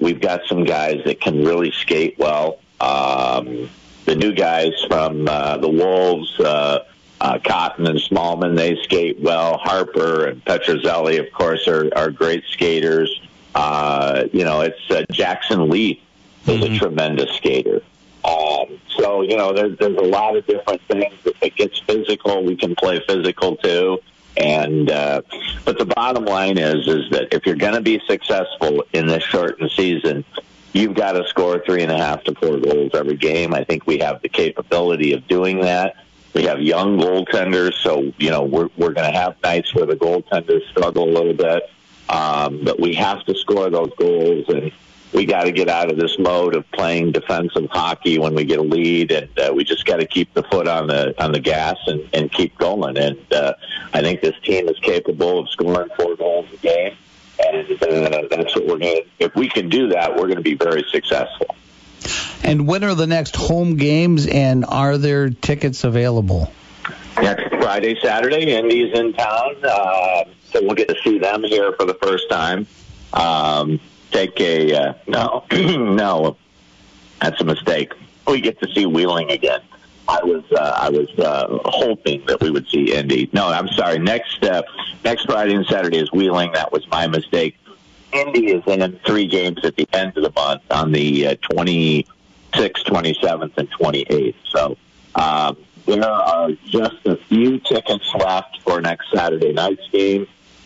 We've got some guys that can really skate well. The new guys from the Wolves, Cotton and Smallman, they skate well. Harper and Petroselli, of course, are great skaters. You know, it's Jackson Leaf is a tremendous skater. So, you know, there's a lot of different things. If it gets physical, we can play physical too. And but the bottom line is that if you're going to be successful in this shortened season, you've got to score 3.5 to 4 goals every game. I think we have the capability of doing that. We have young goaltenders, so, you know, we're going to have nights where the goaltenders struggle a little bit. But we have to score those goals, and we got to get out of this mode of playing defensive hockey when we get a lead, and we just got to keep the foot on the gas and keep going. And I think this team is capable of scoring 4 goals a game, and that's what we're going to. If we can do that, we're going to be very successful. And when are the next home games, and are there tickets available? Next Friday, Saturday, Indy's in town, so we'll get to see them here for the first time. That's a mistake. We get to see Wheeling again. I was hoping that we would see Indy. No, I'm sorry. Next Friday and Saturday is Wheeling. That was my mistake. Indy is in 3 games at the end of the month on the 26th, 27th, and 28th. So there are just a few tickets left for next Saturday night's game.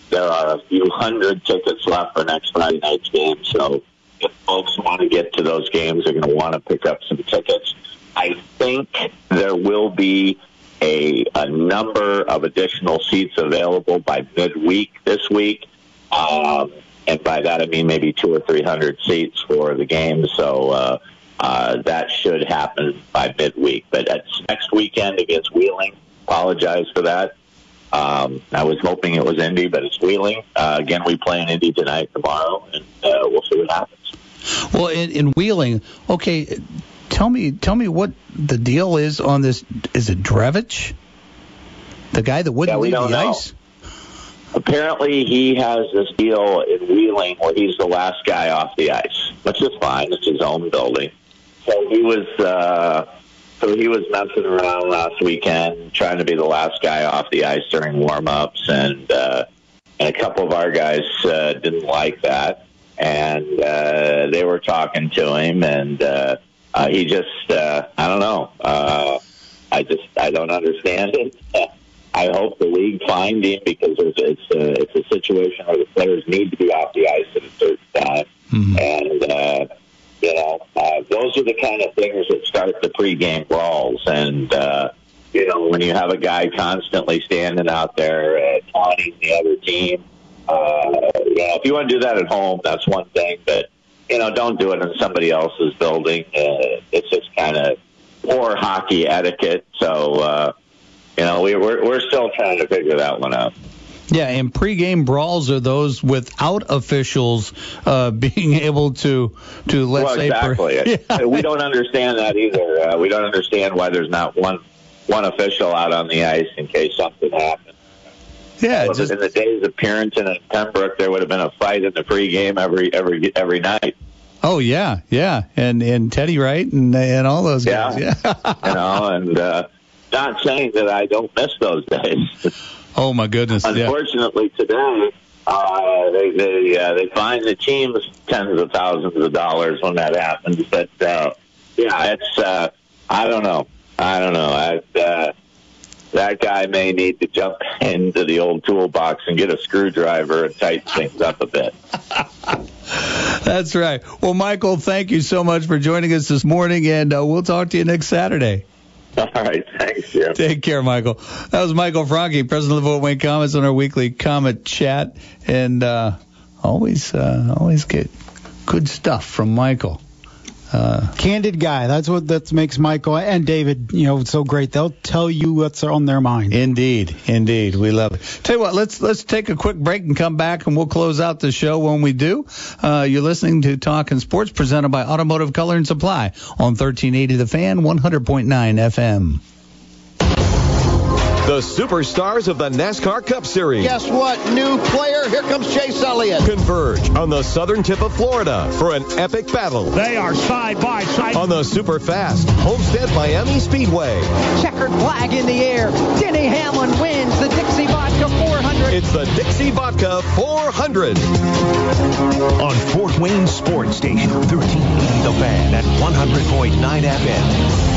There are a few hundred tickets left for next Friday night's game. So if folks want to get to those games, they're going to want to pick up some tickets. I think there will be a number of additional seats available by midweek this week. And by that, I mean maybe 200 or 300 seats for the game. So that should happen by midweek. But that's next weekend against Wheeling. Apologize for that. I was hoping it was Indy, but it's Wheeling. Again, we play in Indy tonight, tomorrow, and we'll see what happens. Well, in Wheeling, okay, tell me what the deal is on this. Is it Drevich, the guy that wouldn't leave the ice? Apparently, he has this deal in Wheeling where he's the last guy off the ice, which is fine. It's his own building. So he was messing around last weekend, trying to be the last guy off the ice during warm-ups, and a couple of our guys didn't like that, and they were talking to him, and he just I don't know. I don't understand it. I hope the league finds him because it's a situation where the players need to be off the ice at a certain time. Mm-hmm. And, you know, those are the kind of things that start the pregame brawls. And you know, when you have a guy constantly standing out there and taunting the other team, you know, if you want to do that at home, that's one thing, but, you know, don't do it in somebody else's building. It's just kind of poor hockey etiquette. So, you know, we're still trying to figure that one out. Yeah, and pregame brawls are those without officials being able to let's say. Exactly. Yeah. We don't understand that either. We don't understand why there's not one official out on the ice in case something happens. Yeah, just, in the days of Pierington and Pembroke, there would have been a fight in the pregame every night. Oh yeah, and Teddy Wright and all those guys. Yeah. You know, and not saying that I don't miss those days. Oh my goodness! Unfortunately, today they fine the teams tens of thousands of dollars when that happens. But yeah, it's I don't know. That guy may need to jump into the old toolbox and get a screwdriver and tighten things up a bit. That's right. Well, Michael, thank you so much for joining us this morning, and we'll talk to you next Saturday. All right. Thanks, Jim. Take care, Michael. That was Michael Franke, president of the Fort Wayne Comets, on our weekly Comet Chat. And always get good stuff from Michael. Candid guy. That's what makes Michael and David, you know, so great. They'll tell you what's on their mind. Indeed. We love it. Tell you what, let's take a quick break and come back, and we'll close out the show when we do. You're listening to Talkin' Sports, presented by Automotive Color and Supply on 1380 The Fan, 100.9 FM. The superstars of the NASCAR Cup Series. Guess what? New player. Here comes Chase Elliott. Converge on the southern tip of Florida for an epic battle. They are side by side. On the super fast Homestead Miami Speedway. Checkered flag in the air. Denny Hamlin wins the Dixie Vodka 400. It's the Dixie Vodka 400. On Fort Wayne Sports Station, 1380 The Fan at 100.9 FM.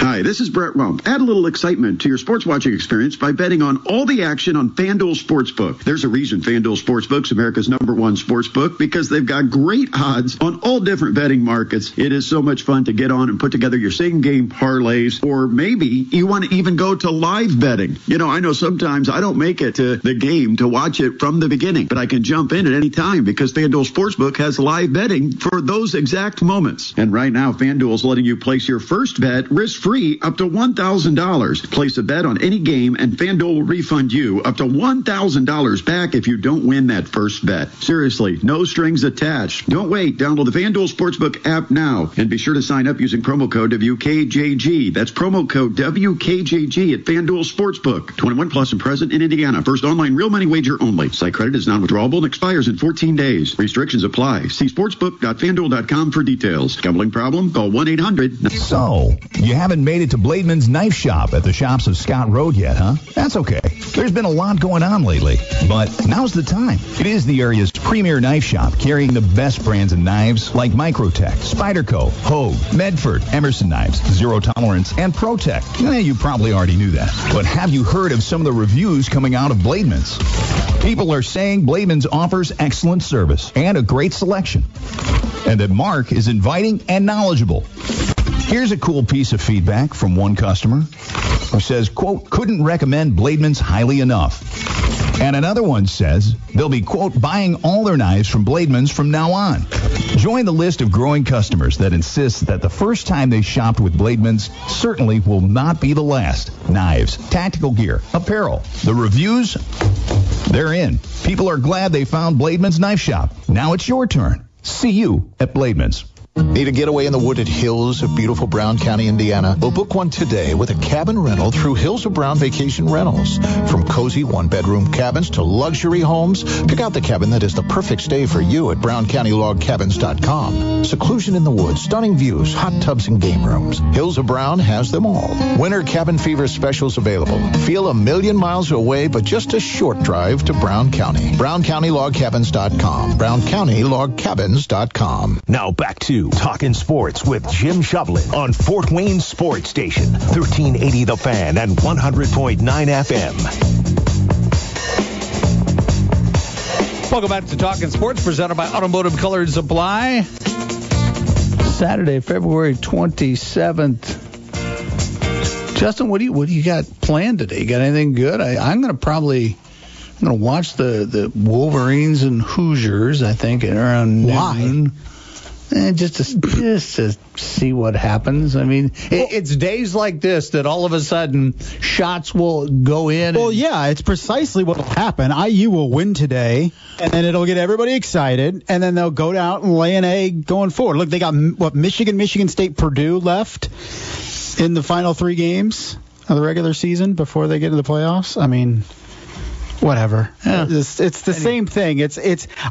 Hi, this is Brett Runk. Add a little excitement to your sports watching experience by betting on all the action on FanDuel Sportsbook. There's a reason FanDuel Sportsbook's America's #1 sportsbook, because they've got great odds on all different betting markets. It is so much fun to get on and put together your same-game parlays, or maybe you want to even go to live betting. You know, I know sometimes I don't make it to the game to watch it from the beginning, but I can jump in at any time because FanDuel Sportsbook has live betting for those exact moments. And right now, FanDuel's letting you place your first bet risk-free. Free up to $1,000. Place a bet on any game, and FanDuel will refund you up to $1,000 back if you don't win that first bet. Seriously, no strings attached. Don't wait. Download the FanDuel Sportsbook app now, and be sure to sign up using promo code WKJG. That's promo code WKJG at FanDuel Sportsbook. 21 plus and present in Indiana. First online real money wager only. Site credit is non-withdrawable and expires in 14 days. Restrictions apply. See sportsbook.fanduel.com for details. Gambling problem? Call 1-800. So, you haven't made it to Blademan's Knife Shop at the shops of Scott Road yet, huh? That's okay. There's been a lot going on lately, but now's the time. It is the area's premier knife shop, carrying the best brands of knives like Microtech, Spyderco, Hogue, Medford, Emerson Knives, Zero Tolerance, and Protec. You probably already knew that, but have you heard of some of the reviews coming out of Blademan's? People are saying Blademan's offers excellent service and a great selection, and that Mark is inviting and knowledgeable. Here's a cool piece of feedback from one customer who says, quote, couldn't recommend Blademan's highly enough. And another one says they'll be, quote, buying all their knives from Blademan's from now on. Join the list of growing customers that insist that the first time they shopped with Blademan's certainly will not be the last. Knives, tactical gear, apparel, the reviews, they're in. People are glad they found Blademan's Knife Shop. Now it's your turn. See you at Blademan's. Need a getaway in the wooded hills of beautiful Brown County, Indiana? Well, book one today with a cabin rental through Hills of Brown Vacation Rentals. From cozy one-bedroom cabins to luxury homes, pick out the cabin that is the perfect stay for you at browncountylogcabins.com. Seclusion in the woods, stunning views, hot tubs and game rooms. Hills of Brown has them all. Winter cabin fever specials available. Feel a million miles away, but just a short drive to Brown County. browncountylogcabins.com. browncountylogcabins.com. Now back to Talkin' Sports with Jim Shovlin on Fort Wayne Sports Station, 1380 The Fan and 100.9 FM. Welcome back to Talkin' Sports, presented by Automotive Color and Supply. Saturday, February 27th, Justin, what do you got planned today? You got anything good? I'm gonna watch the Wolverines and Hoosiers, I think, around noon. And just to see what happens. I mean, it's days like this that all of a sudden shots will go in. Well, yeah, it's precisely what will happen. IU will win today, and then it'll get everybody excited, and then they'll go out and lay an egg going forward. Look, they got Michigan, Michigan State, Purdue left in the final three games of the regular season before they get to the playoffs. I mean, whatever. Yeah. It's the same thing.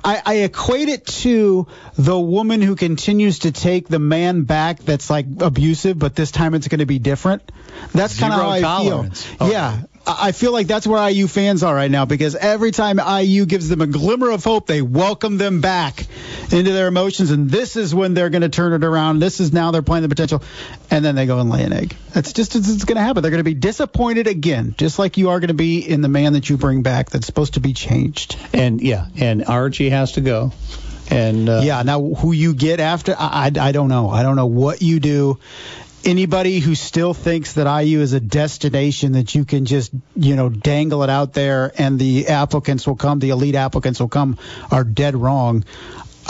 I equate it to the woman who continues to take the man back that's like abusive, but this time it's going to be different. That's kind of how tolerance. I feel. Okay. Yeah. I feel like that's where IU fans are right now, because every time IU gives them a glimmer of hope, they welcome them back into their emotions, and this is when they're going to turn it around. This is now they're playing the potential, and then they go and lay an egg. That's just it's going to happen. They're going to be disappointed again, just like you are going to be in the man that you bring back that's supposed to be changed. And, yeah, and Archie has to go. And yeah, now who you get after, I don't know. I don't know what you do. Anybody who still thinks that IU is a destination that you can just, dangle it out there and the elite applicants will come, are dead wrong.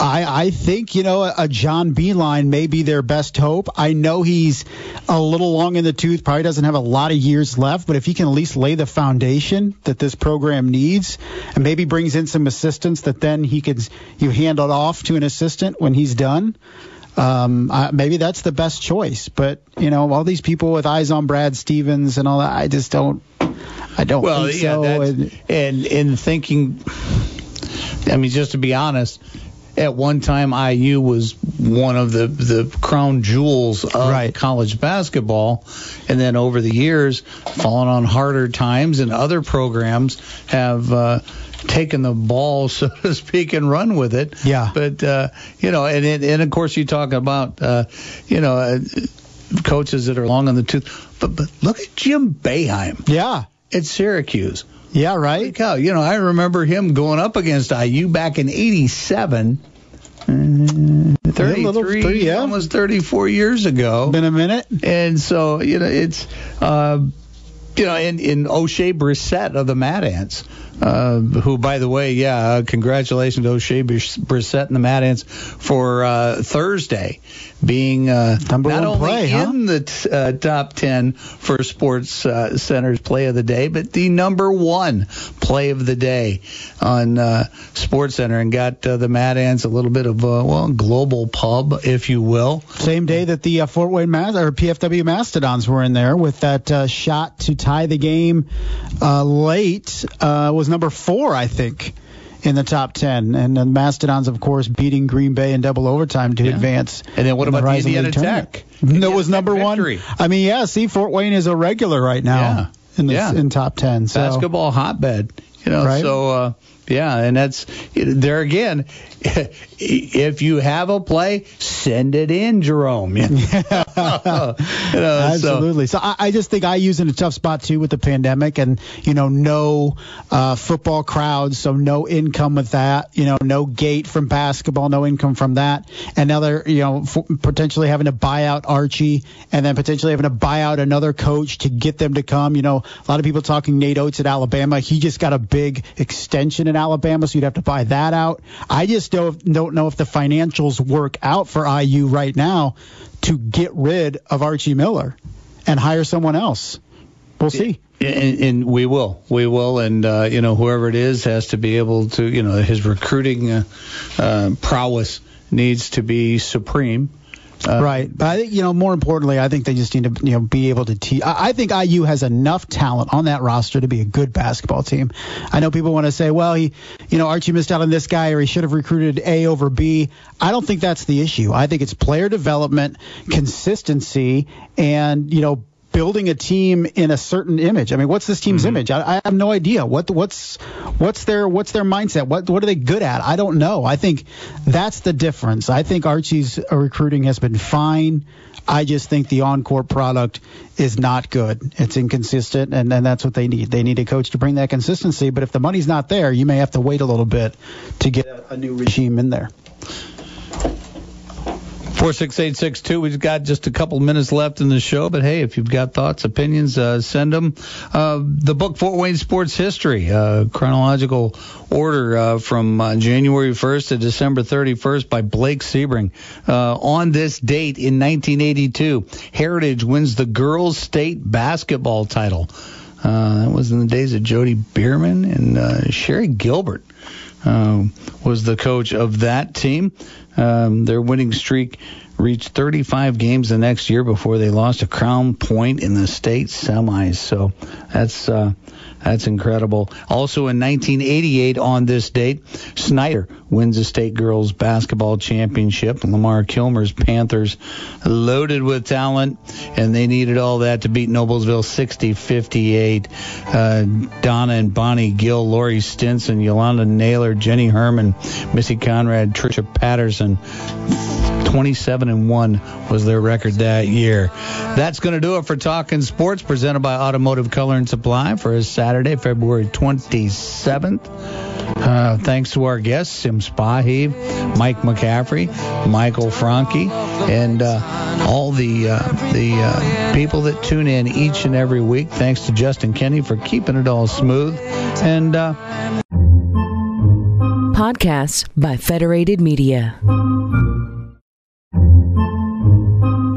I think, a John Beilein may be their best hope. I know he's a little long in the tooth, probably doesn't have a lot of years left, but if he can at least lay the foundation that this program needs and maybe brings in some assistance that then you hand it off to an assistant when he's done. Maybe that's the best choice, but all these people with eyes on Brad Stevens and all that, I don't think so. And in thinking, just to be honest, at one time IU was one of the crown jewels of college basketball, and then over the years, fallen on harder times, and other programs have taken the ball, so to speak, and run with it. Yeah. But, and of course you talk about, coaches that are long on the tooth. But look at Jim Boeheim. Yeah. At Syracuse. Yeah, right. Cow. I remember him going up against IU back in 87. 33, yeah. Almost 34 years ago. Been a minute. And so, it's... in O'Shea Brissett of the Mad Ants, who, by the way, congratulations to O'Shea Brissett and the Mad Ants for Thursday being in the top 10 for Sports Center's Play of the Day, but the number one Play of the Day on Sports Center, and got the Mad Ants a little bit of global pub, if you will. Same day that the Fort Wayne PFW Mastodons were in there with that shot to tie the game late, was number 4, I think, in the top 10. And the Mastodons, of course, beating Green Bay in double overtime to advance. And then what about the Indiana Tech? That was number 1. I mean, Fort Wayne is a regular right now in top 10. So. Basketball hotbed. Right? So, and that's there again. If you have a play, send it in, Jerome. Absolutely. So I just think IU's in a tough spot, too, with the pandemic and, no football crowds, so no income with that, no gate from basketball, no income from that. And now they're, potentially having to buy out Archie and then potentially having to buy out another coach to get them to come. A lot of people talking Nate Oates at Alabama. He just got a big extension in Alabama, so you'd have to buy that out. I just don't know if the financials work out for IU right now to get rid of Archie Miller and hire someone else. We'll see. And we will. And, whoever it is has to be able to, his recruiting prowess needs to be supreme. Right. But I think, more importantly, I think they just need to, be able to teach. I think IU has enough talent on that roster to be a good basketball team. I know people want to say, well, he, Archie missed out on this guy, or he should have recruited A over B. I don't think that's the issue. I think it's player development, consistency, and, building a team in a certain image. I mean, what's this team's image? I have no idea. What's their mindset? What are they good at? I don't know. I think that's the difference. I think Archie's recruiting has been fine. I just think the on-court product is not good. It's inconsistent, and that's what they need. They need a coach to bring that consistency. But if the money's not there, you may have to wait a little bit to get a new regime in there. 46862. We've got just a couple minutes left in the show, but hey, if you've got thoughts, opinions, send them. The book Fort Wayne Sports History, chronological order from January 1st to December 31st by Blake Sebring. On this date in 1982, Heritage wins the girls' state basketball title. That was in the days of Jody Bierman and Sherry Gilbert. Was the coach of that team. Their winning streak reached 35 games the next year before they lost to Crown Point in the state semis. So that's incredible. Also in 1988 on this date, Snyder wins the state girls basketball championship. Lamar Kilmer's Panthers loaded with talent, and they needed all that to beat Noblesville 60-58. Donna and Bonnie Gill, Lori Stinson, Yolanda Naylor, Jenny Herman, Missy Conrad, Trisha Patterson. 27-1 was their record that year. That's going to do it for Talkin' Sports, presented by Automotive Color and Supply for Saturday, February 27th. Thanks to our guests, Sim Spahiev, Mike McCaffrey, Michael Franke, and all the people that tune in each and every week. Thanks to Justin Kenny for keeping it all smooth. And podcasts by Federated Media.